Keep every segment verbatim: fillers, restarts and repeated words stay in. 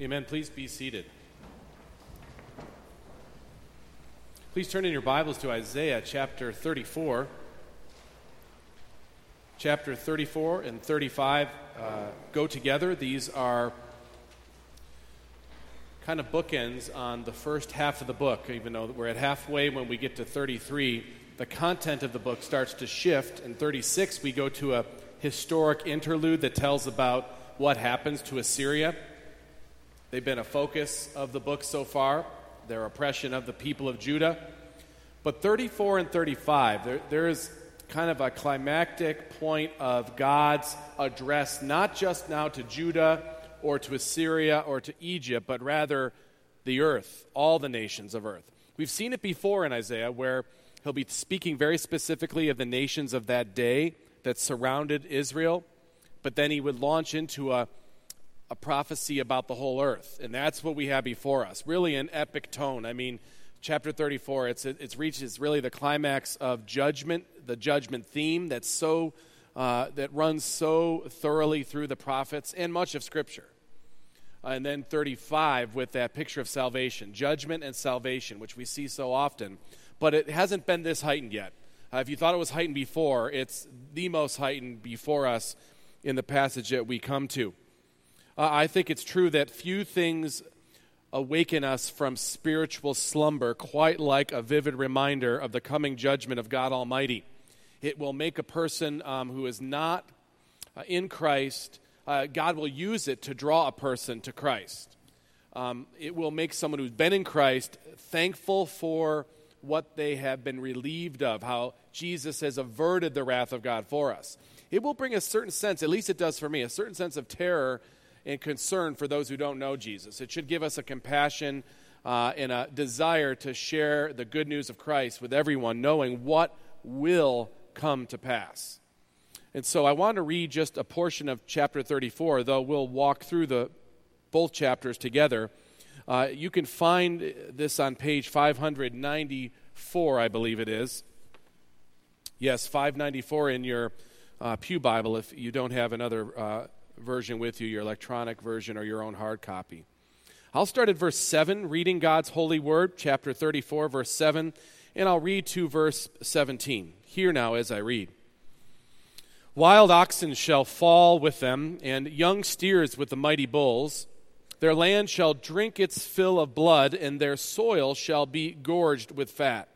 Amen. Please be seated. Please turn in your Bibles to Isaiah chapter thirty-four. Chapter thirty-four and thirty-five uh, go together. These are kind of bookends on the first half of the book. Even though we're at halfway when we get to thirty-three, the content of the book starts to shift. In thirty-six, we go to a historic interlude that tells about what happens to Assyria. They've been a focus of the book so far, their oppression of the people of Judah. But thirty-four and thirty-five, there, there is kind of a climactic point of God's address, not just now to Judah or to Assyria or to Egypt, but rather the earth, all the nations of earth. We've seen it before in Isaiah where he'll be speaking very specifically of the nations of that day that surrounded Israel, but then he would launch into a a prophecy about the whole earth, and that's what we have before us, really an epic tone. I mean, chapter thirty-four, it's it's reaches really the climax of judgment, the judgment theme that's so uh, that runs so thoroughly through the prophets and much of Scripture. And then thirty-five with that picture of salvation, judgment and salvation, which we see so often, but it hasn't been this heightened yet. Uh, if you thought it was heightened before, it's the most heightened before us in the passage that we come to. Uh, I think it's true that few things awaken us from spiritual slumber quite like a vivid reminder of the coming judgment of God Almighty. It will make a person um, who is not uh, in Christ, uh, God will use it to draw a person to Christ. Um, it will make someone who's been in Christ thankful for what they have been relieved of, how Jesus has averted the wrath of God for us. It will bring a certain sense, at least it does for me, a certain sense of terror and concern for those who don't know Jesus. It should give us a compassion uh, and a desire to share the good news of Christ with everyone, knowing what will come to pass. And so I want to read just a portion of chapter thirty-four, though we'll walk through the both chapters together. Uh, you can find this on page five ninety-four, I believe it is. Yes, five ninety-four in your uh, Pew Bible if you don't have another uh version with you, your electronic version or your own hard copy. I'll start at verse seven, reading God's holy word, chapter thirty-four, verse seven, and I'll read to verse seventeen. Hear now as I read. Wild oxen shall fall with them, and young steers with the mighty bulls. Their land shall drink its fill of blood, and their soil shall be gorged with fat.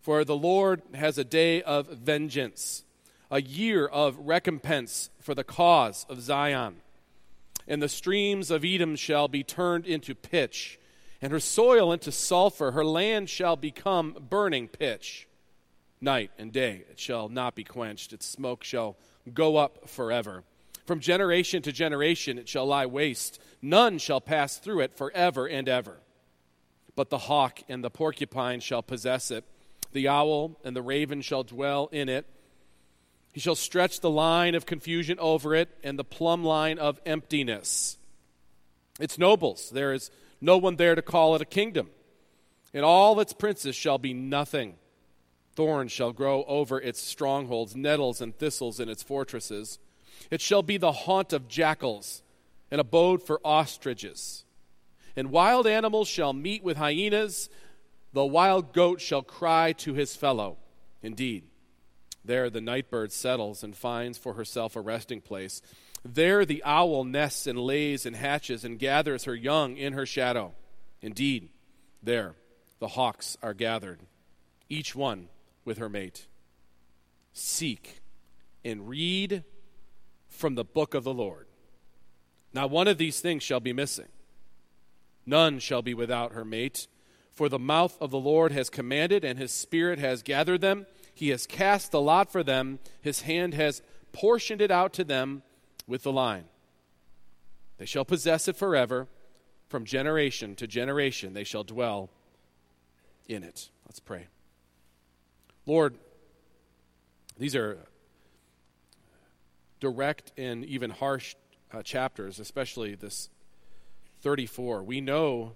For the Lord has a day of vengeance, a year of recompense for the cause of Zion. And the streams of Edom shall be turned into pitch, and her soil into sulfur. Her land shall become burning pitch. Night and day it shall not be quenched. Its smoke shall go up forever. From generation to generation it shall lie waste. None shall pass through it forever and ever. But the hawk and the porcupine shall possess it. The owl and the raven shall dwell in it. He shall stretch the line of confusion over it and the plumb line of emptiness. Its nobles, there is no one there to call it a kingdom. And all its princes shall be nothing. Thorns shall grow over its strongholds, nettles and thistles in its fortresses. It shall be the haunt of jackals, an abode for ostriches. And wild animals shall meet with hyenas. The wild goat shall cry to his fellow. Indeed, there the night bird settles and finds for herself a resting place. There the owl nests and lays and hatches and gathers her young in her shadow. Indeed, there the hawks are gathered, each one with her mate. Seek and read from the book of the Lord. Not one of these things shall be missing. None shall be without her mate. For the mouth of the Lord has commanded, and his spirit has gathered them. He has cast the lot for them. His hand has portioned it out to them with the line. They shall possess it forever. From generation to generation they shall dwell in it. Let's pray. Lord, these are direct and even harsh uh, chapters, especially this thirty-four. We know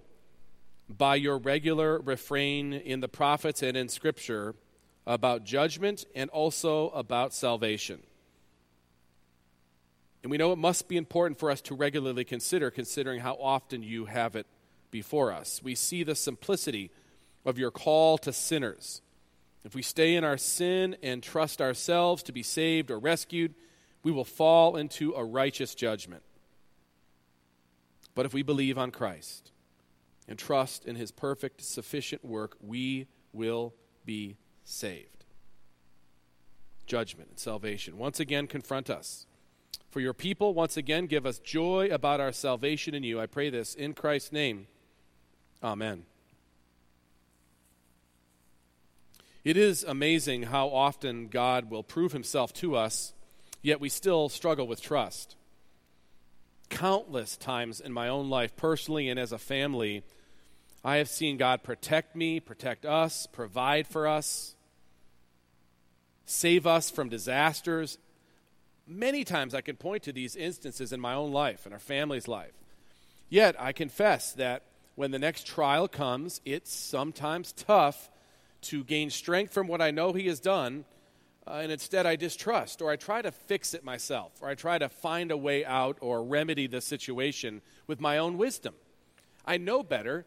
by your regular refrain in the prophets and in Scripture about judgment and also about salvation. And we know it must be important for us to regularly consider, considering how often you have it before us. We see the simplicity of your call to sinners. If we stay in our sin and trust ourselves to be saved or rescued, we will fall into a righteous judgment. But if we believe on Christ and trust in his perfect, sufficient work, we will be saved. Judgment and salvation once again confront us. For your people, once again, give us joy about our salvation in you. I pray this in Christ's name. Amen. It is amazing how often God will prove himself to us, yet we still struggle with trust. Countless times in my own life, personally and as a family, I have seen God protect me, protect us, provide for us, save us from disasters. Many times I can point to these instances in my own life and our family's life. Yet I confess that when the next trial comes, it's sometimes tough to gain strength from what I know he has done, uh, and instead I distrust, or I try to fix it myself, or I try to find a way out or remedy the situation with my own wisdom. I know better.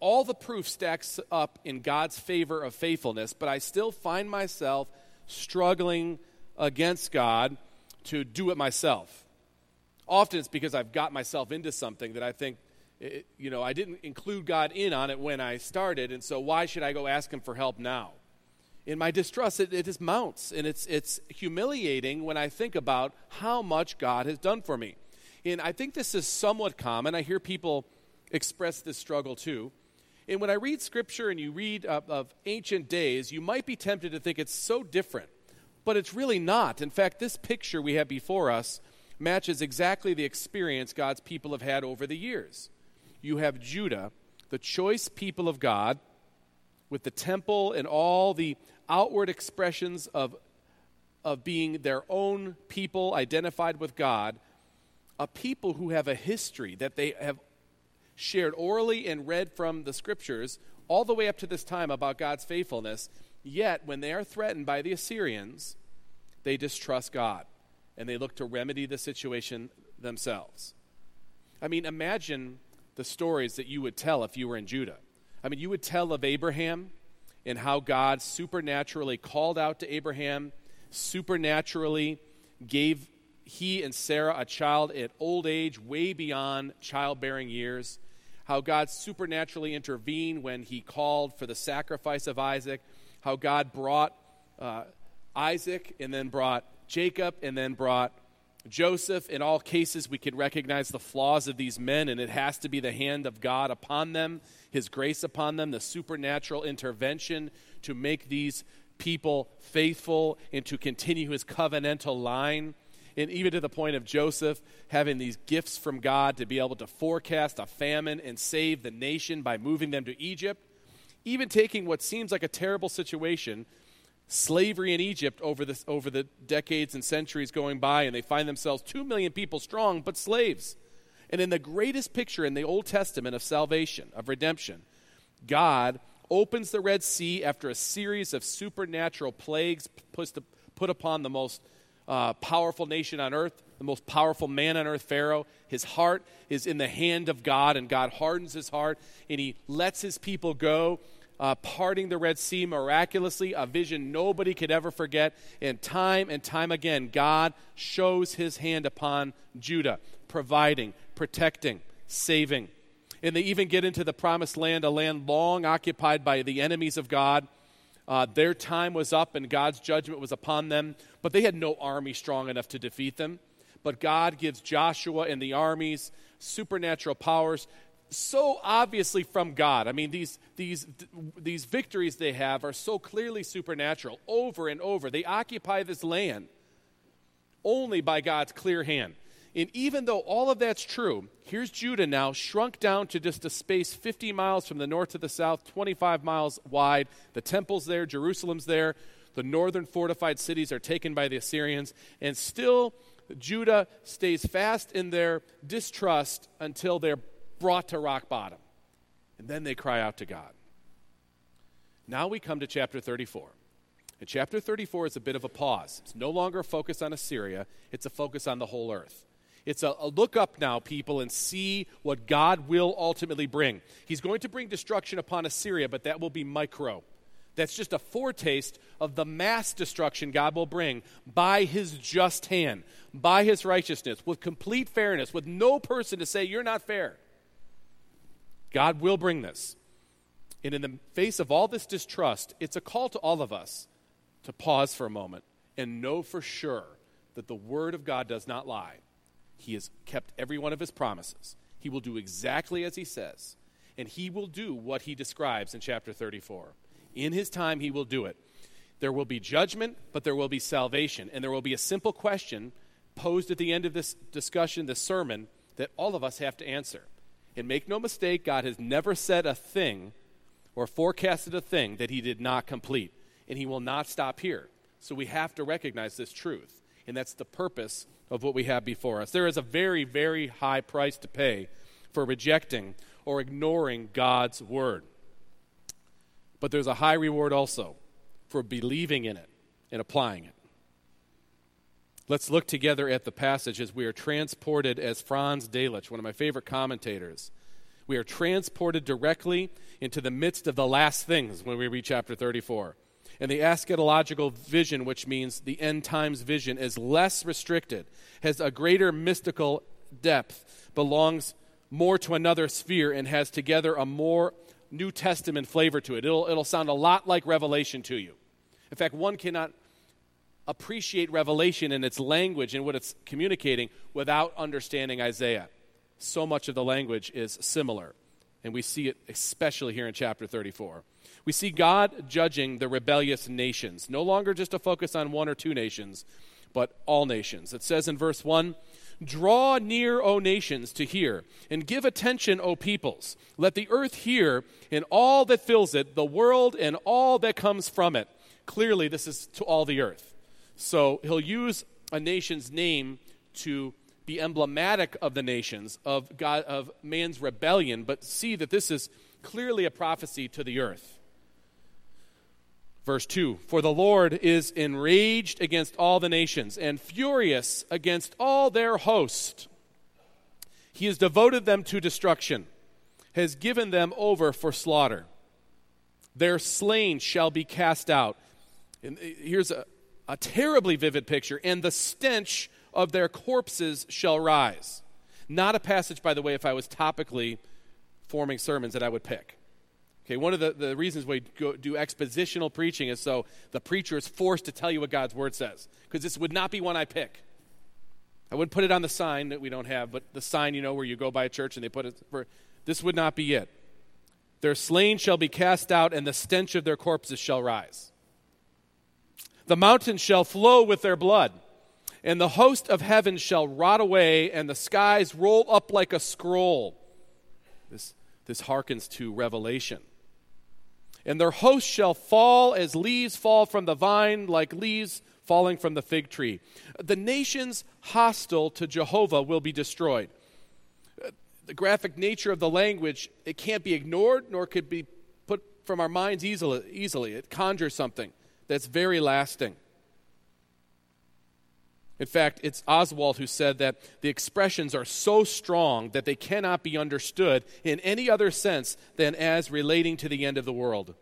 All the proof stacks up in God's favor of faithfulness, but I still find myself struggling against God to do it myself. Often it's because I've got myself into something that I think, it, you know, I didn't include God in on it when I started, and so why should I go ask him for help now? In my distrust, it, it just mounts, and it's it's humiliating when I think about how much God has done for me. And I think this is somewhat common. I hear people express this struggle too. And when I read Scripture and you read of, of ancient days, you might be tempted to think it's so different. But it's really not. In fact, this picture we have before us matches exactly the experience God's people have had over the years. You have Judah, the choice people of God, with the temple and all the outward expressions of, of being their own people identified with God, a people who have a history that they have shared orally and read from the Scriptures all the way up to this time about God's faithfulness. Yet, when they are threatened by the Assyrians, they distrust God, and they look to remedy the situation themselves. I mean, imagine the stories that you would tell if you were in Judah. I mean, you would tell of Abraham and how God supernaturally called out to Abraham, supernaturally gave he and Sarah a child at old age, way beyond childbearing years, how God supernaturally intervened when he called for the sacrifice of Isaac, how God brought uh, Isaac and then brought Jacob and then brought Joseph. In all cases, we can recognize the flaws of these men, and it has to be the hand of God upon them, his grace upon them, the supernatural intervention to make these people faithful and to continue his covenantal line. And even to the point of Joseph having these gifts from God to be able to forecast a famine and save the nation by moving them to Egypt. Even taking what seems like a terrible situation, slavery in Egypt over this, over the decades and centuries going by, and they find themselves two million people strong, but slaves. And in the greatest picture in the Old Testament of salvation, of redemption, God opens the Red Sea after a series of supernatural plagues put upon the most uh, powerful nation on earth, the most powerful man on earth, Pharaoh. His heart is in the hand of God, and God hardens his heart, and he lets his people go, uh, parting the Red Sea miraculously, a vision nobody could ever forget. And time and time again, God shows his hand upon Judah, providing, protecting, saving. And they even get into the promised land, a land long occupied by the enemies of God. Uh, their time was up, and God's judgment was upon them, but they had no army strong enough to defeat them. But God gives Joshua and the armies supernatural powers, so obviously from God. I mean, these these these victories they have are so clearly supernatural. Over and over, they occupy this land only by God's clear hand. And even though all of that's true, here's Judah now shrunk down to just a space fifty miles from the north to the south, twenty-five miles wide. The temple's there, Jerusalem's there. The northern fortified cities are taken by the Assyrians, and still Judah stays fast in their distrust until they're brought to rock bottom. And then they cry out to God. Now we come to chapter thirty-four. And chapter thirty-four is a bit of a pause. It's no longer a focus on Assyria. It's a focus on the whole earth. It's a, a look up now, people, and see what God will ultimately bring. He's going to bring destruction upon Assyria, but that will be micro. That's just a foretaste of the mass destruction God will bring by his just hand, by his righteousness, with complete fairness, with no person to say, you're not fair. God will bring this. And in the face of all this distrust, it's a call to all of us to pause for a moment and know for sure that the word of God does not lie. He has kept every one of his promises. He will do exactly as he says, and he will do what he describes in chapter thirty-four. In his time, he will do it. There will be judgment, but there will be salvation. And there will be a simple question posed at the end of this discussion, this sermon, that all of us have to answer. And make no mistake, God has never said a thing or forecasted a thing that he did not complete. And he will not stop here. So we have to recognize this truth. And that's the purpose of what we have before us. There is a very, very high price to pay for rejecting or ignoring God's word. But there's a high reward also for believing in it and applying it. Let's look together at the passage as we are transported, as Franz Delitzsch, one of my favorite commentators, we are transported directly into the midst of the last things when we read chapter thirty-four. And the eschatological vision, which means the end times vision, is less restricted, has a greater mystical depth, belongs more to another sphere, and has together a more New Testament flavor to it. It'll, it'll sound a lot like Revelation to you. In fact, one cannot appreciate Revelation in its language and what it's communicating without understanding Isaiah. So much of the language is similar, and we see it especially here in chapter thirty-four. We see God judging the rebellious nations, no longer just a focus on one or two nations, but all nations. It says in verse one, "Draw near, O nations, to hear, and give attention, O peoples. Let the earth hear, and all that fills it, the world and all that comes from it." Clearly, this is to all the earth. So he'll use a nation's name to be emblematic of the nations, of God, of man's rebellion, but see that this is clearly a prophecy to the earth. Verse two, "For the Lord is enraged against all the nations and furious against all their host. He has devoted them to destruction, has given them over for slaughter. Their slain shall be cast out." And here's a, a terribly vivid picture. "And the stench of their corpses shall rise." Not a passage, by the way, if I was topically forming sermons, that I would pick. Okay, one of the, the reasons we go, do expositional preaching is so the preacher is forced to tell you what God's word says, because this would not be one I pick. I wouldn't put it on the sign that we don't have, but the sign, you know, where you go by a church and they put it for, this would not be it. "Their slain shall be cast out, and the stench of their corpses shall rise. The mountains shall flow with their blood, and the host of heaven shall rot away, and the skies roll up like a scroll." This, this harkens to Revelation. "And their host shall fall as leaves fall from the vine, like leaves falling from the fig tree. The nations hostile to Jehovah will be destroyed." The graphic nature of the language, it can't be ignored, nor could be put from our minds easily. easily. It conjures something that's very lasting. In fact, it's Oswald who said that the expressions are so strong that they cannot be understood in any other sense than as relating to the end of the world.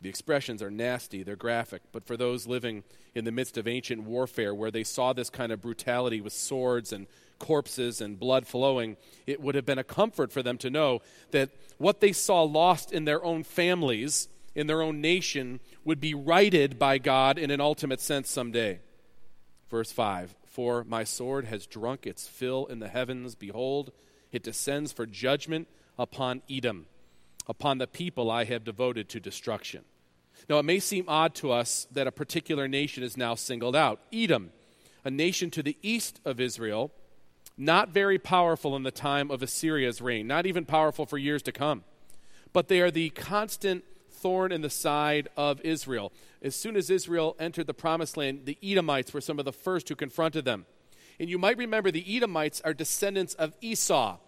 The expressions are nasty, they're graphic, but for those living in the midst of ancient warfare where they saw this kind of brutality with swords and corpses and blood flowing, it would have been a comfort for them to know that what they saw lost in their own families, in their own nation, would be righted by God in an ultimate sense someday. Verse five, "For my sword has drunk its fill in the heavens. Behold, it descends for judgment upon Edom, upon the people I have devoted to destruction." Now, it may seem odd to us that a particular nation is now singled out. Edom, a nation to the east of Israel, not very powerful in the time of Assyria's reign, not even powerful for years to come. But they are the constant thorn in the side of Israel. As soon as Israel entered the promised land, the Edomites were some of the first who confronted them. And you might remember the Edomites are descendants of Esau.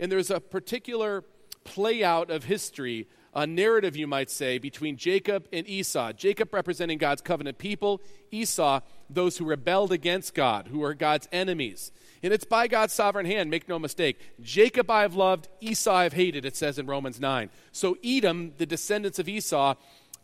And there's a particular play out of history, a narrative you might say, between Jacob and Esau. Jacob representing God's covenant people, Esau those who rebelled against God, who are God's enemies. And it's by God's sovereign hand, make no mistake. Jacob I have loved, Esau I have hated, it says in Romans nine. So Edom, the descendants of Esau,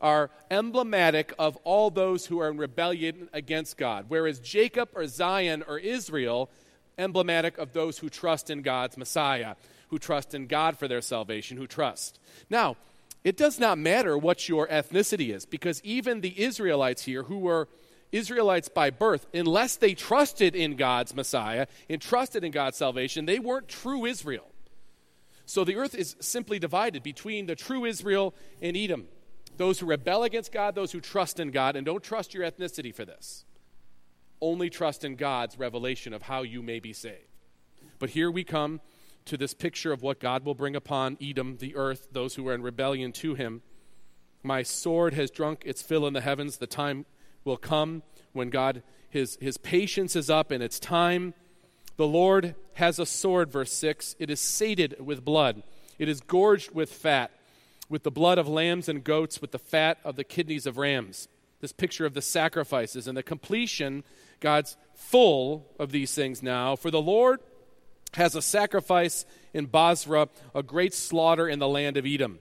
are emblematic of all those who are in rebellion against God, whereas Jacob or Zion or Israel, emblematic of those who trust in God's Messiah, who trust in God for their salvation, who trust. Now, it does not matter what your ethnicity is, because even the Israelites here, who were Israelites by birth, unless they trusted in God's Messiah and trusted in God's salvation, they weren't true Israel. So the earth is simply divided between the true Israel and Edom. Those who rebel against God, those who trust in God, and don't trust your ethnicity for this. Only trust in God's revelation of how you may be saved. But here we come to this picture of what God will bring upon Edom, the earth, those who are in rebellion to him. My sword has drunk its fill in the heavens. The time will come when God, his, his patience is up, and it's time. The Lord has a sword, verse six. It is sated with blood. It is gorged with fat, with the blood of lambs and goats, with the fat of the kidneys of rams. This picture of the sacrifices and the completion, God's full of these things now. For the Lord has a sacrifice in Basra, a great slaughter in the land of Edom.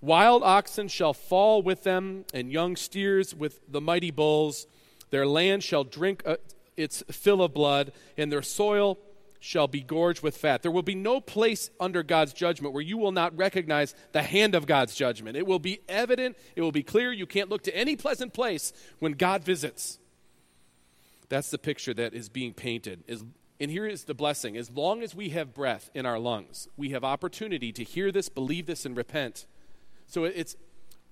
Wild oxen shall fall with them, and young steers with the mighty bulls. Their land shall drink uh, its fill of blood, and their soil shall be gorged with fat. There will be no place under God's judgment where you will not recognize the hand of God's judgment. It will be evident. It will be clear. You can't look to any pleasant place when God visits. That's the picture that is being painted. And here is the blessing. As long as we have breath in our lungs, we have opportunity to hear this, believe this, and repent. So it's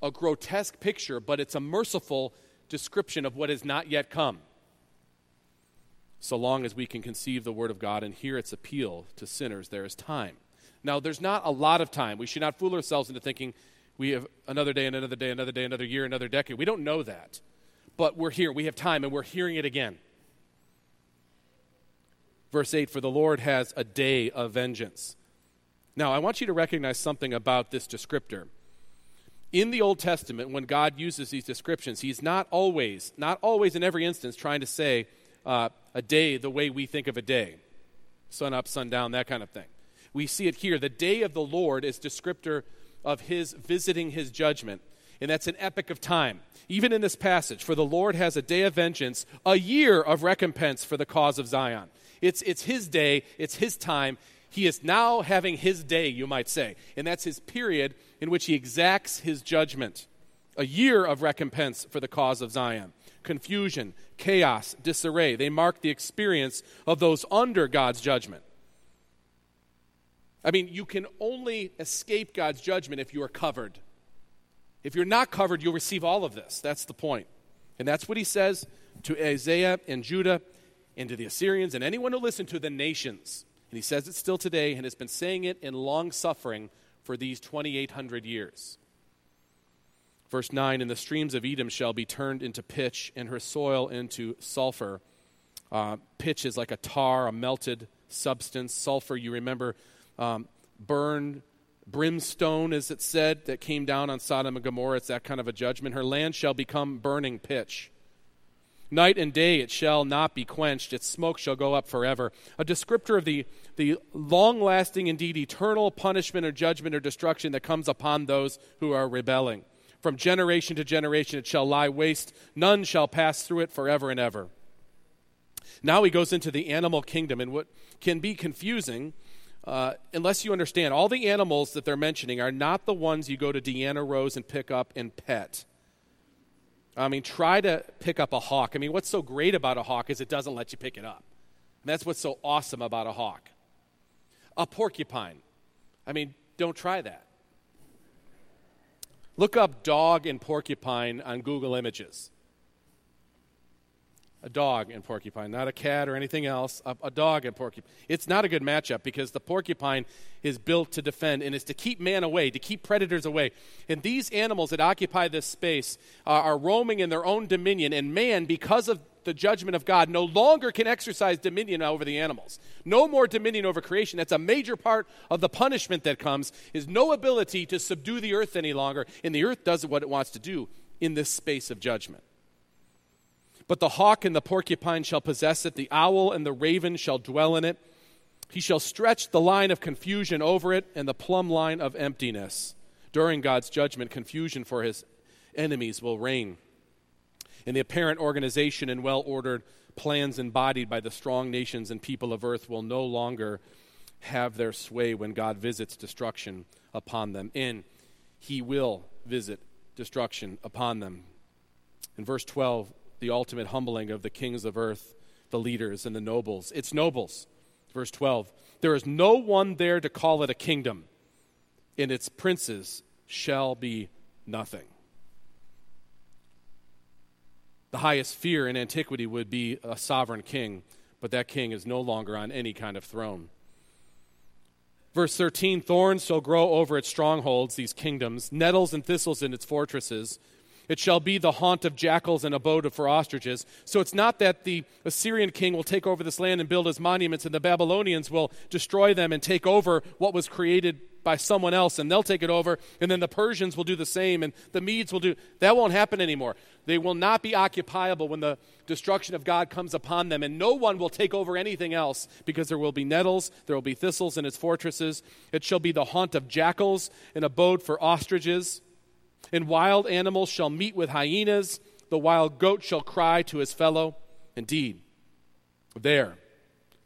a grotesque picture, but it's a merciful description of what has not yet come, so long as we can conceive the word of God and hear its appeal to sinners. There is time. Now, there's not a lot of time. We should not fool ourselves into thinking we have another day, and another day, another day, another year, another decade. We don't know that. But we're here. We have time, and we're hearing it again. Verse eight, for the Lord has a day of vengeance. Now, I want you to recognize something about this descriptor. In the Old Testament, when God uses these descriptions, he's not always, not always in every instance, trying to say, Uh, a day the way we think of a day, sun up, sun down, that kind of thing. We see it here. The day of the Lord is descriptor of his visiting his judgment, and that's an epoch of time. Even in this passage, for the Lord has a day of vengeance, a year of recompense for the cause of Zion. It's, it's his day, it's his time. He is now having his day, you might say, and that's his period in which he exacts his judgment. A year of recompense for the cause of Zion. Confusion, chaos, disarray, they mark the experience of those under God's judgment. I mean, you can only escape God's judgment if you are covered. If you're not covered, you'll receive all of this. That's the point. And that's what he says to Isaiah and Judah and to the Assyrians and anyone who listened, to the nations. And he says it still today and has been saying it in long suffering for these twenty-eight hundred years. Verse nine, and the streams of Edom shall be turned into pitch, and her soil into sulfur. Uh, pitch is like a tar, a melted substance. Sulfur, you remember, um, burned brimstone, as it said, that came down on Sodom and Gomorrah. It's that kind of a judgment. Her land shall become burning pitch. Night and day it shall not be quenched. Its smoke shall go up forever. A descriptor of the, the long-lasting, indeed eternal punishment or judgment or destruction that comes upon those who are rebelling. From generation to generation it shall lie waste. None shall pass through it forever and ever. Now he goes into the animal kingdom, and what can be confusing, uh, unless you understand, all the animals that they're mentioning are not the ones you go to Deanna Rose and pick up and pet. I mean, try to pick up a hawk. I mean, what's so great about a hawk is it doesn't let you pick it up. And that's what's so awesome about a hawk. A porcupine. I mean, don't try that. Look up dog and porcupine on Google Images. A dog and porcupine, not a cat or anything else. A, a dog and porcupine. It's not a good matchup because the porcupine is built to defend and is to keep man away, to keep predators away. And these animals that occupy this space uh, are roaming in their own dominion, and man, because of the judgment of God, no longer can exercise dominion over the animals. No more dominion over creation. That's a major part of the punishment that comes, is no ability to subdue the earth any longer, and the earth does what it wants to do in this space of judgment. But the hawk and the porcupine shall possess it. The owl and the raven shall dwell in it. He shall stretch the line of confusion over it and the plumb line of emptiness. During God's judgment, confusion for his enemies will reign. And the apparent organization and well-ordered plans embodied by the strong nations and people of earth will no longer have their sway when God visits destruction upon them. And he will visit destruction upon them. In verse twelve, the ultimate humbling of the kings of earth, the leaders and the nobles. It's nobles. Verse twelve, there is no one there to call it a kingdom, and its princes shall be nothing. The highest fear in antiquity would be a sovereign king, but that king is no longer on any kind of throne. Verse thirteen, thorns shall grow over its strongholds, these kingdoms, nettles and thistles in its fortresses. It shall be the haunt of jackals and abode for ostriches. So it's not that the Assyrian king will take over this land and build his monuments, and the Babylonians will destroy them and take over what was created by someone else, and they'll take it over, and then the Persians will do the same, and the Medes will do. That won't happen anymore. They will not be occupiable when the destruction of God comes upon them, and no one will take over anything else, because there will be nettles, there will be thistles in its fortresses. It shall be the haunt of jackals, an abode for ostriches. And wild animals shall meet with hyenas. The wild goat shall cry to his fellow. Indeed, there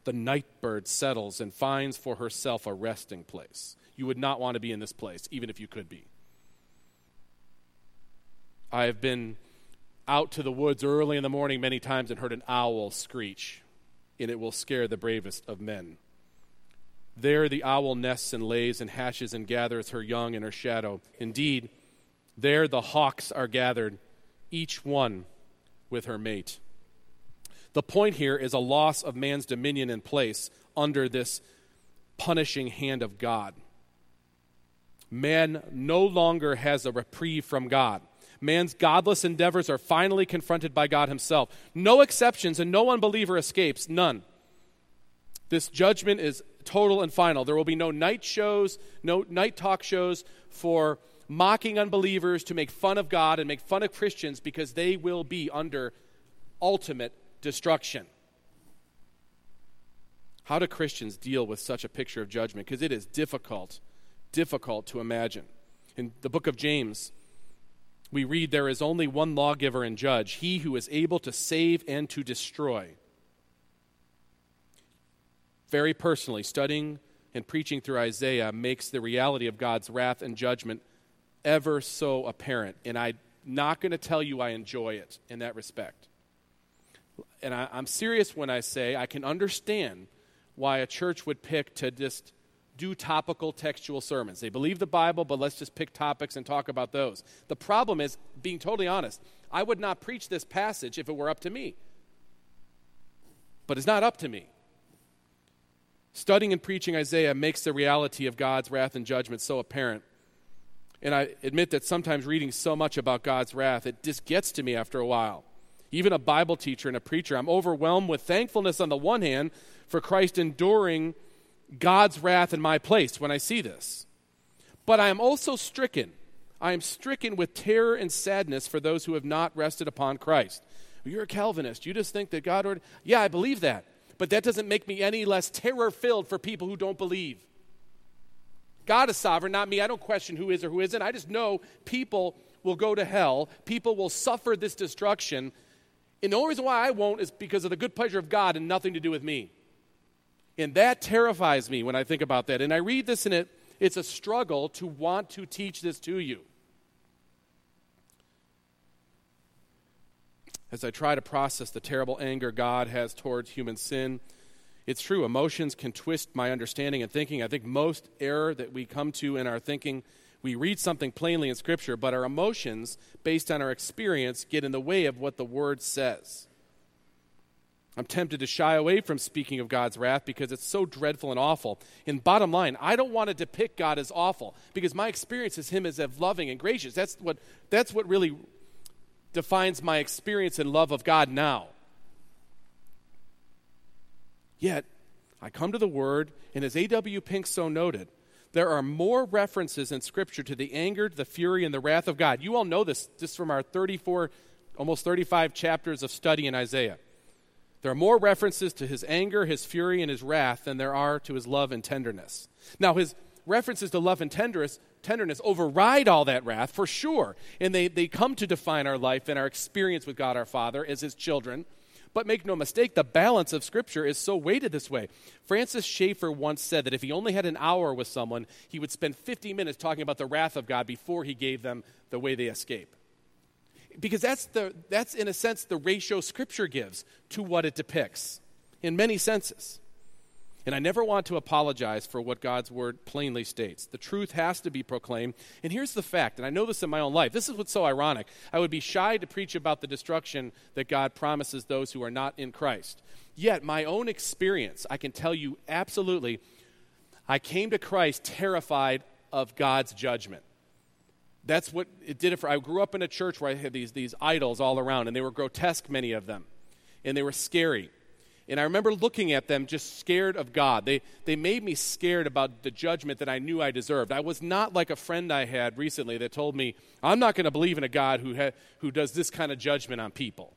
the night bird settles and finds for herself a resting place. You would not want to be in this place, even if you could be. I have been out to the woods early in the morning many times and heard an owl screech, and it will scare the bravest of men. There the owl nests and lays and hatches and gathers her young in her shadow. Indeed, there the hawks are gathered, each one with her mate. The point here is a loss of man's dominion and place under this punishing hand of God. Man no longer has a reprieve from God. Man's godless endeavors are finally confronted by God himself. No exceptions, and no unbeliever escapes, none. This judgment is total and final. There will be no night shows, no night talk shows for mocking unbelievers to make fun of God and make fun of Christians, because they will be under ultimate destruction. How do Christians deal with such a picture of judgment? Because it is difficult, difficult to imagine. In the book of James, we read, there is only one lawgiver and judge, he who is able to save and to destroy. Very personally, studying and preaching through Isaiah makes the reality of God's wrath and judgment ever so apparent. And I'm not going to tell you I enjoy it in that respect. And I, I'm serious when I say I can understand why a church would pick to just do topical textual sermons. They believe the Bible, but let's just pick topics and talk about those. The problem is, being totally honest, I would not preach this passage if it were up to me. But it's not up to me. Studying and preaching Isaiah makes the reality of God's wrath and judgment so apparent. And I admit that sometimes reading so much about God's wrath, it just gets to me after a while. Even a Bible teacher and a preacher, I'm overwhelmed with thankfulness on the one hand for Christ enduring God's wrath in my place when I see this. But I am also stricken. I am stricken with terror and sadness for those who have not rested upon Christ. You're a Calvinist. You just think that God ordered. Yeah, I believe that. But that doesn't make me any less terror-filled for people who don't believe. God is sovereign, not me. I don't question who is or who isn't. I just know people will go to hell. People will suffer this destruction. And the only reason why I won't is because of the good pleasure of God and nothing to do with me. And that terrifies me when I think about that. And I read this and it, it's a struggle to want to teach this to you. As I try to process the terrible anger God has towards human sin, it's true, emotions can twist my understanding and thinking. I think most error that we come to in our thinking, we read something plainly in Scripture, but our emotions, based on our experience, get in the way of what the Word says. I'm tempted to shy away from speaking of God's wrath because it's so dreadful and awful. And bottom line, I don't want to depict God as awful, because my experience is Him as loving and gracious. That's what, that's what really defines my experience and love of God now. Yet, I come to the Word, and as A W Pink so noted, there are more references in Scripture to the anger, the fury, and the wrath of God. You all know this just from our thirty-four almost thirty-five chapters of study in Isaiah. There are more references to his anger, his fury, and his wrath than there are to his love and tenderness. Now, his references to love and tenderness, tenderness override all that wrath, for sure, and they, they come to define our life and our experience with God our Father as his children. But make no mistake, the balance of Scripture is so weighted this way. Francis Schaeffer once said that if he only had an hour with someone, he would spend fifty minutes talking about the wrath of God before he gave them the way they escape. Because that's, the, that's in a sense, the ratio Scripture gives to what it depicts, in many senses. And I never want to apologize for what God's Word plainly states. The truth has to be proclaimed. And here's the fact, and I know this in my own life. This is what's so ironic. I would be shy to preach about the destruction that God promises those who are not in Christ. Yet, my own experience, I can tell you absolutely, I came to Christ terrified of God's judgment. That's what it did it for. I grew up in a church where I had these, these idols all around, and they were grotesque, many of them, and they were scary. And I remember looking at them just scared of God. They they made me scared about the judgment that I knew I deserved. I was not like a friend I had recently that told me, I'm not going to believe in a God who ha- who does this kind of judgment on people.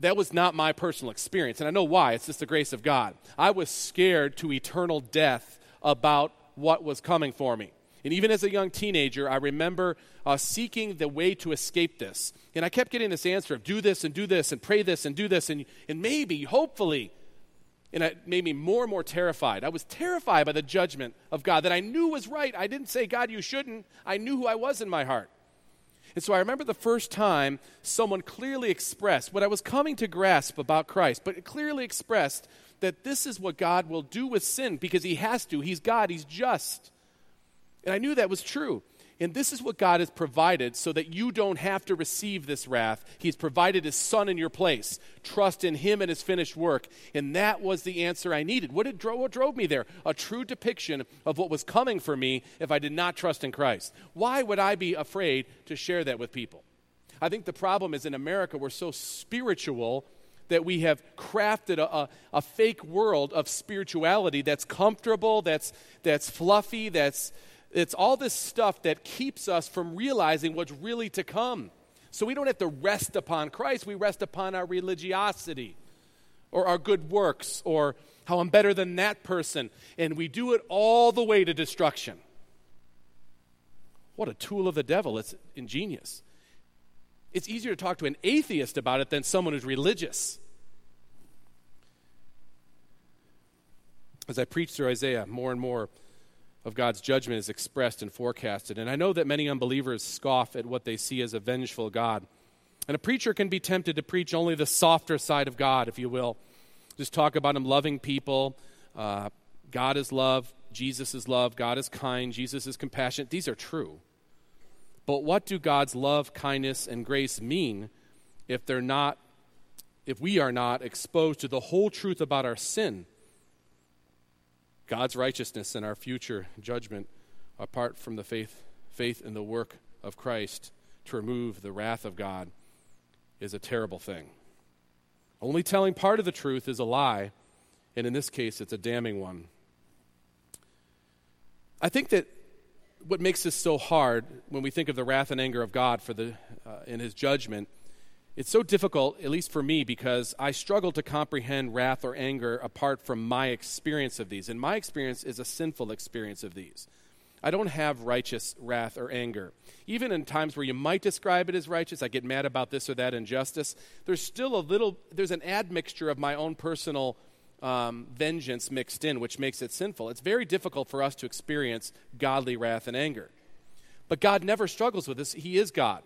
That was not my personal experience, and I know why. It's just the grace of God. I was scared to eternal death about what was coming for me. And even as a young teenager, I remember uh, seeking the way to escape this. And I kept getting this answer of do this and do this and pray this and do this and, and maybe, hopefully. And it made me more and more terrified. I was terrified by the judgment of God that I knew was right. I didn't say, God, you shouldn't. I knew who I was in my heart. And so I remember the first time someone clearly expressed what I was coming to grasp about Christ, but it clearly expressed that this is what God will do with sin because he has to. He's God. He's just. And I knew that was true. And this is what God has provided so that you don't have to receive this wrath. He's provided his son in your place. Trust in him and his finished work. And that was the answer I needed. What, it dro- what drove me there? A true depiction of what was coming for me if I did not trust in Christ. Why would I be afraid to share that with people? I think the problem is in America we're so spiritual that we have crafted a, a, a fake world of spirituality that's comfortable, that's that's fluffy, that's... It's all this stuff that keeps us from realizing what's really to come. So we don't have to rest upon Christ. We rest upon our religiosity or our good works or how I'm better than that person. And we do it all the way to destruction. What a tool of the devil. It's ingenious. It's easier to talk to an atheist about it than someone who's religious. As I preach through Isaiah, more and more of God's judgment is expressed and forecasted. And I know that many unbelievers scoff at what they see as a vengeful God. And a preacher can be tempted to preach only the softer side of God, if you will. Just talk about him loving people. Uh, God is love. Jesus is love. God is kind. Jesus is compassionate. These are true. But what do God's love, kindness, and grace mean if they're not, if we are not exposed to the whole truth about our sin? God's righteousness and our future judgment apart from the faith faith in the work of Christ to remove the wrath of God is a terrible thing. Only telling part of the truth is a lie, and in this case, it's a damning one. I think that what makes this so hard when we think of the wrath and anger of God for the uh, in his judgment, it's so difficult, at least for me, because I struggle to comprehend wrath or anger apart from my experience of these. And my experience is a sinful experience of these. I don't have righteous wrath or anger. Even in times where you might describe it as righteous, I get mad about this or that injustice, there's still a little, there's an admixture of my own personal um, vengeance mixed in, which makes it sinful. It's very difficult for us to experience godly wrath and anger. But God never struggles with this. He is God.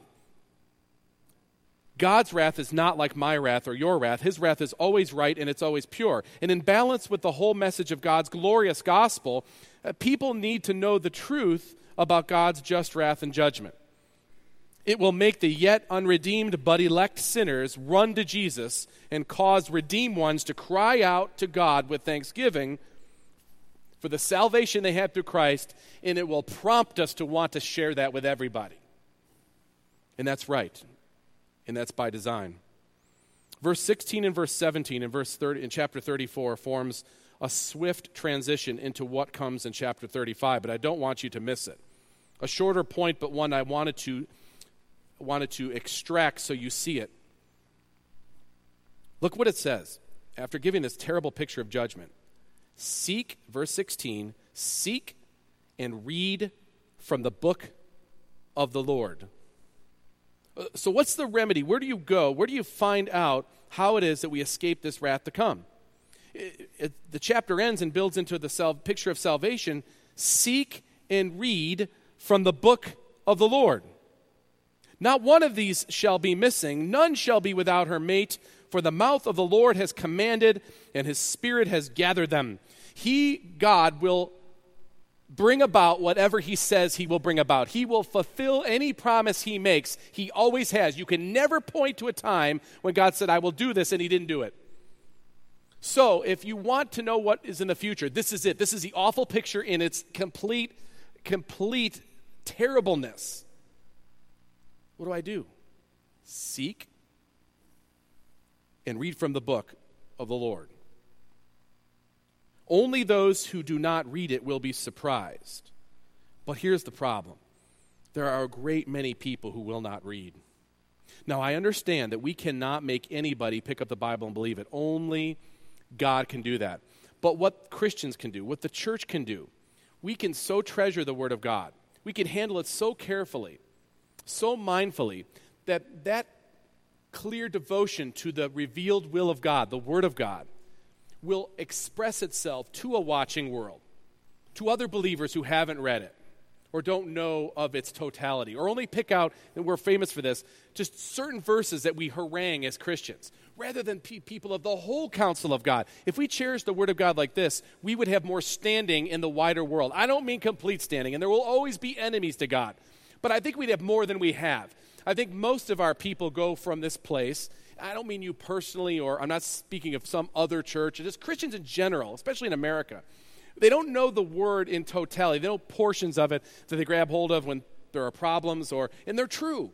God's wrath is not like my wrath or your wrath. His wrath is always right and it's always pure. And in balance with the whole message of God's glorious gospel, uh, people need to know the truth about God's just wrath and judgment. It will make the yet unredeemed but elect sinners run to Jesus and cause redeemed ones to cry out to God with thanksgiving for the salvation they have through Christ, and it will prompt us to want to share that with everybody. And that's right. And that's by design. Verse sixteen and verse seventeen and verse thirty in chapter thirty-four forms a swift transition into what comes in chapter thirty-five, but I don't want you to miss it. A shorter point, but one I wanted to wanted to extract so you see it. Look what it says after giving this terrible picture of judgment. Seek, verse sixteen, seek and read from the book of the Lord. So what's the remedy? Where do you go? Where do you find out how it is that we escape this wrath to come? It, it, the chapter ends and builds into the sal- picture of salvation. Seek and read from the book of the Lord. Not one of these shall be missing. None shall be without her mate. For the mouth of the Lord has commanded, and his spirit has gathered them. He, God, will bring about whatever he says he will bring about. He will fulfill any promise he makes. He always has. You can never point to a time when God said, I will do this, and he didn't do it. So if you want to know what is in the future, this is it. This is the awful picture in its complete, complete terribleness. What do I do? Seek and read from the book of the Lord. Only those who do not read it will be surprised. But here's the problem. There are a great many people who will not read. Now, I understand that we cannot make anybody pick up the Bible and believe it. Only God can do that. But what Christians can do, what the church can do, we can so treasure the Word of God. We can handle it so carefully, so mindfully, that that clear devotion to the revealed will of God, the Word of God, will express itself to a watching world, to other believers who haven't read it or don't know of its totality, or only pick out, and we're famous for this, just certain verses that we harangue as Christians, rather than pe- people of the whole counsel of God. If we cherish the Word of God like this, we would have more standing in the wider world. I don't mean complete standing, and there will always be enemies to God, but I think we'd have more than we have. I think most of our people go from this place. I don't mean you personally, or I'm not speaking of some other church. Just Christians in general, especially in America. They don't know the Word in totality. They know portions of it that they grab hold of when there are problems, or and they're true.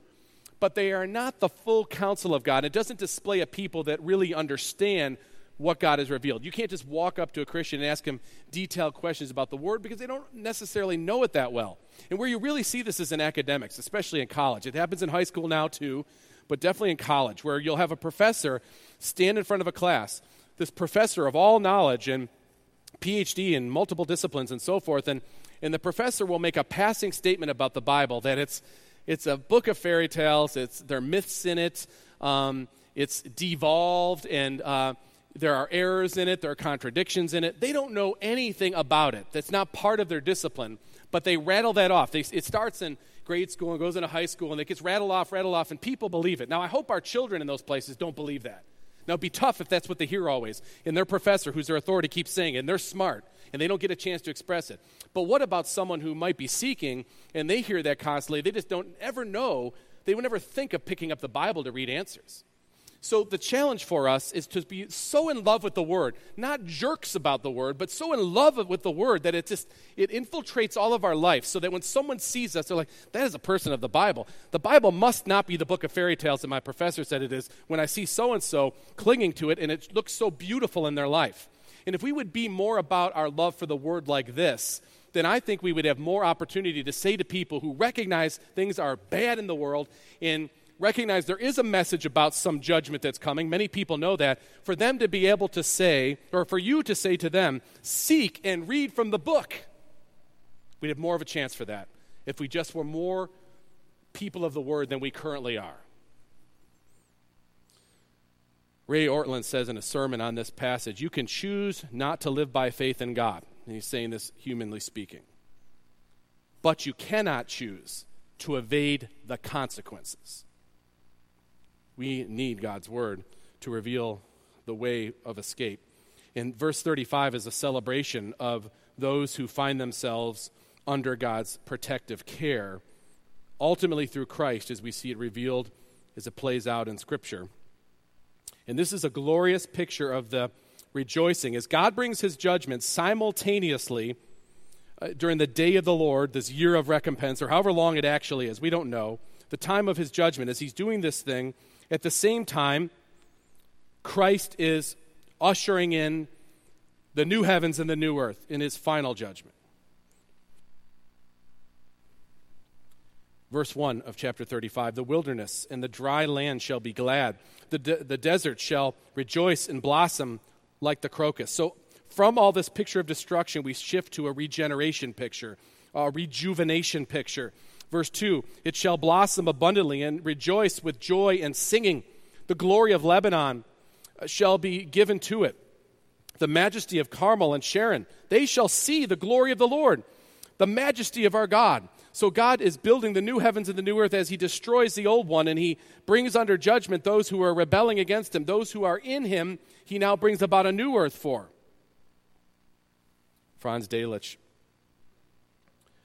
But they are not the full counsel of God. It doesn't display a people that really understand what God has revealed. You can't just walk up to a Christian and ask him detailed questions about the Word, because they don't necessarily know it that well. And where you really see this is in academics, especially in college. It happens in high school now too, but definitely in college, where you'll have a professor stand in front of a class, this professor of all knowledge and P H D in multiple disciplines and so forth, and, and the professor will make a passing statement about the Bible, that it's it's a book of fairy tales, it's there are myths in it, um, it's devolved, and uh, there are errors in it, there are contradictions in it. They don't know anything about it. That's not part of their discipline, but they rattle that off. They, it starts in grade school and goes into high school, and it gets rattled off, rattled off, and people believe it. Now, I hope our children in those places don't believe that. Now, it'd be tough if that's what they hear always, and their professor, who's their authority, keeps saying it, and they're smart, and they don't get a chance to express it. But what about someone who might be seeking, and they hear that constantly? They just don't ever know. They would never think of picking up the Bible to read answers. So the challenge for us is to be so in love with the Word, not jerks about the Word, but so in love with the Word that it just it infiltrates all of our life, so that when someone sees us, they're like, that is a person of the Bible. The Bible must not be the book of fairy tales that my professor said it is when I see so-and-so clinging to it, and it looks so beautiful in their life. And if we would be more about our love for the Word like this, then I think we would have more opportunity to say to people who recognize things are bad in the world in recognize there is a message about some judgment that's coming. Many people know that. For them to be able to say, or for you to say to them, seek and read from the book, we'd have more of a chance for that if we just were more people of the Word than we currently are. Ray Ortland says in a sermon on this passage, you can choose not to live by faith in God. And he's saying this humanly speaking. But you cannot choose to evade the consequences. We need God's Word to reveal the way of escape. And verse thirty-five is a celebration of those who find themselves under God's protective care, ultimately through Christ, as we see it revealed as it plays out in Scripture. And this is a glorious picture of the rejoicing. As God brings his judgment simultaneously uh, during the day of the Lord, this year of recompense, or however long it actually is, we don't know, the time of his judgment, as he's doing this thing, at the same time, Christ is ushering in the new heavens and the new earth in his final judgment. Verse one of chapter thirty-five, the wilderness and the dry land shall be glad. The, de- the desert shall rejoice and blossom like the crocus. So from all this picture of destruction, we shift to a regeneration picture, a rejuvenation picture. Verse two, it shall blossom abundantly and rejoice with joy and singing. The glory of Lebanon shall be given to it. The majesty of Carmel and Sharon, they shall see the glory of the Lord, the majesty of our God. So God is building the new heavens and the new earth as he destroys the old one, and he brings under judgment those who are rebelling against him. Those who are in him, he now brings about a new earth for. Franz Delitzsch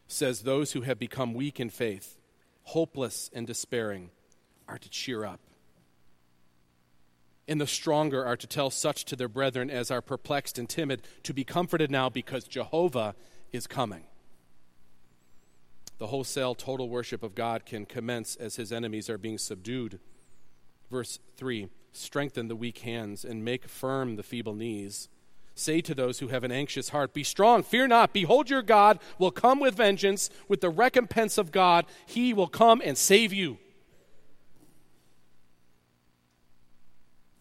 says, those who have become weak in faith, hopeless and despairing, are to cheer up. And the stronger are to tell such to their brethren as are perplexed and timid to be comforted now because Jehovah is coming. The wholesale total worship of God can commence as his enemies are being subdued. Verse three, strengthen the weak hands and make firm the feeble knees. Say to those who have an anxious heart, be strong, fear not. Behold, your God will come with vengeance, with the recompense of God. He will come and save you.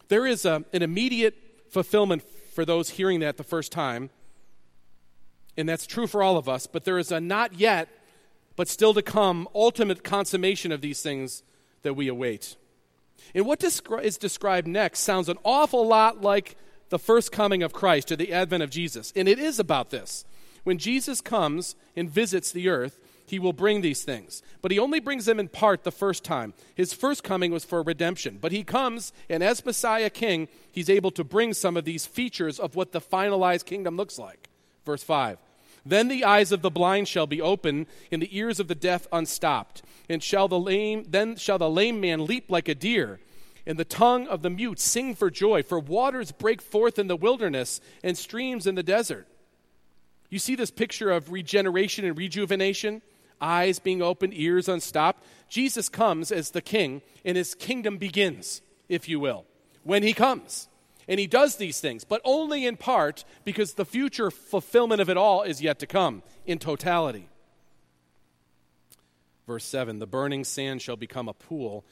There is a, an immediate fulfillment for those hearing that the first time, and that's true for all of us, but there is a not yet but still to come ultimate consummation of these things that we await. And what descri- is described next sounds an awful lot like the first coming of Christ or the advent of Jesus. And it is about this. When Jesus comes and visits the earth, he will bring these things. But he only brings them in part the first time. His first coming was for redemption. But he comes, and as Messiah King, he's able to bring some of these features of what the finalized kingdom looks like. Verse five. Then the eyes of the blind shall be open, and the ears of the deaf unstopped. And shall the lame, then shall the lame man leap like a deer, and the tongue of the mute sing for joy, for waters break forth in the wilderness and streams in the desert. You see this picture of regeneration and rejuvenation, eyes being opened, ears unstopped. Jesus comes as the king, and his kingdom begins, if you will, when he comes. And he does these things, but only in part, because the future fulfillment of it all is yet to come in totality. Verse seven, the burning sand shall become a pool,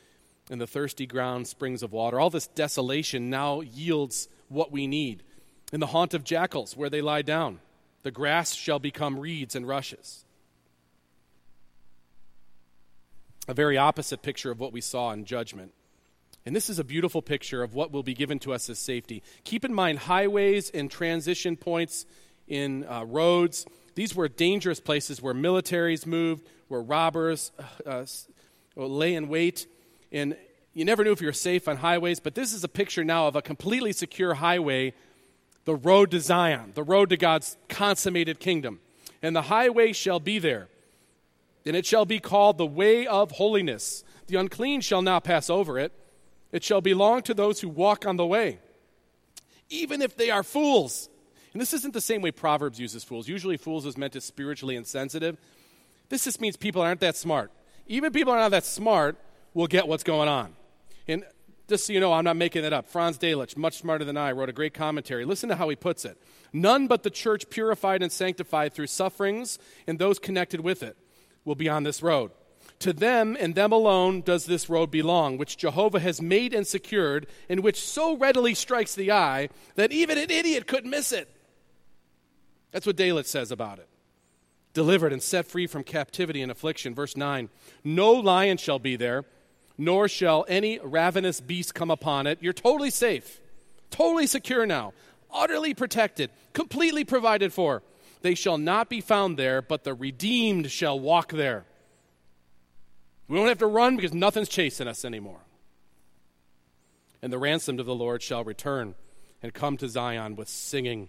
and the thirsty ground springs of water. All this desolation now yields what we need. In the haunt of jackals, where they lie down, the grass shall become reeds and rushes. A very opposite picture of what we saw in judgment. And this is a beautiful picture of what will be given to us as safety. Keep in mind highways and transition points in uh, roads. These were dangerous places where militaries moved, where robbers uh, lay in wait. And you never knew if you were safe on highways, but this is a picture now of a completely secure highway, the road to Zion, the road to God's consummated kingdom. And the highway shall be there, and it shall be called the way of holiness. The unclean shall not pass over it. It shall belong to those who walk on the way, even if they are fools. And this isn't the same way Proverbs uses fools. Usually fools is meant as spiritually insensitive. This just means people aren't that smart. Even people who are not that smart will get what's going on. And just so you know, I'm not making that up. Franz Delitzsch, much smarter than I, wrote a great commentary. Listen to how he puts it. None but the church purified and sanctified through sufferings and those connected with it will be on this road. To them and them alone does this road belong, which Jehovah has made and secured, and which so readily strikes the eye that even an idiot could miss it. That's what Delitzsch says about it. Delivered and set free from captivity and affliction. Verse nine, no lion shall be there, nor shall any ravenous beast come upon it. You're totally safe, totally secure now, utterly protected, completely provided for. They shall not be found there, but the redeemed shall walk there. We won't have to run because nothing's chasing us anymore. And the ransomed of the Lord shall return and come to Zion with singing.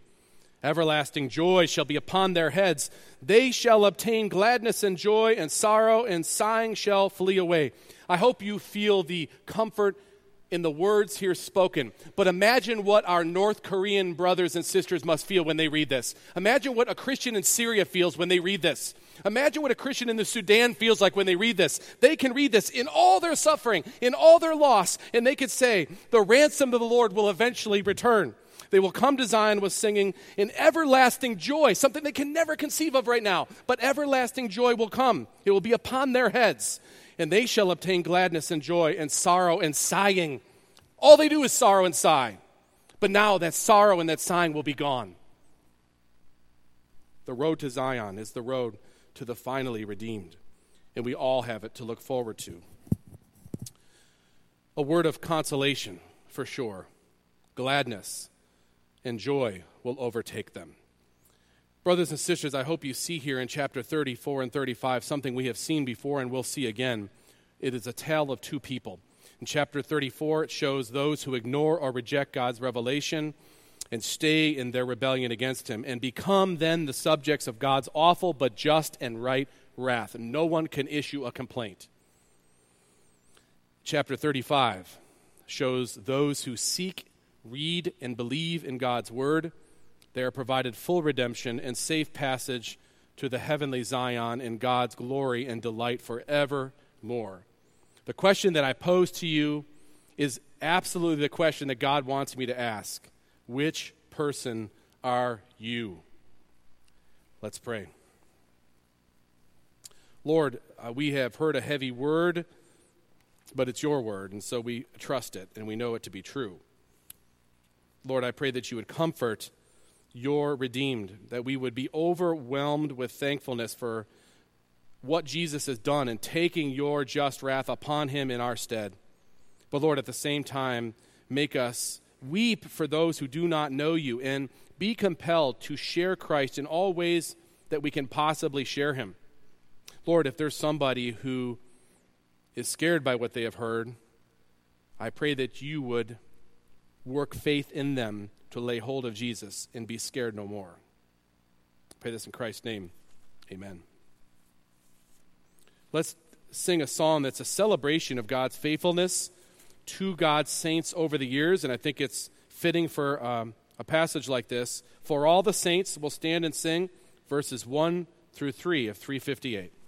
Everlasting joy shall be upon their heads. They shall obtain gladness and joy, and sorrow and sighing shall flee away. I hope you feel the comfort in the words here spoken. But imagine what our North Korean brothers and sisters must feel when they read this. Imagine what a Christian in Syria feels when they read this. Imagine what a Christian in the Sudan feels like when they read this. They can read this in all their suffering, in all their loss, and they could say, the ransom of the Lord will eventually return. They will come to Zion with singing in everlasting joy, something they can never conceive of right now. But everlasting joy will come. It will be upon their heads. And they shall obtain gladness and joy and sorrow and sighing. All they do is sorrow and sigh. But now that sorrow and that sighing will be gone. The road to Zion is the road to the finally redeemed. And we all have it to look forward to. A word of consolation, for sure. Gladness and joy will overtake them. Brothers and sisters, I hope you see here in chapter thirty-four and thirty-five something we have seen before and will see again. It is a tale of two people. In chapter thirty-four, it shows those who ignore or reject God's revelation and stay in their rebellion against him and become then the subjects of God's awful but just and right wrath. And no one can issue a complaint. Chapter thirty-five shows those who seek, read, and believe in God's word. They are provided full redemption and safe passage to the heavenly Zion in God's glory and delight forevermore. The question that I pose to you is absolutely the question that God wants me to ask. Which person are you? Let's pray. Lord, uh, we have heard a heavy word, but it's your word, and so we trust it, and we know it to be true. Lord, I pray that you would comfort your redeemed, that we would be overwhelmed with thankfulness for what Jesus has done in taking your just wrath upon him in our stead. But Lord, at the same time, make us weep for those who do not know you and be compelled to share Christ in all ways that we can possibly share him. Lord, if there's somebody who is scared by what they have heard, I pray that you would work faith in them to lay hold of Jesus and be scared no more. I pray this in Christ's name. Amen. Let's sing a psalm that's a celebration of God's faithfulness to God's saints over the years, and I think it's fitting for um, a passage like this. For all the saints will stand and sing, verses one through three of three fifty-eight.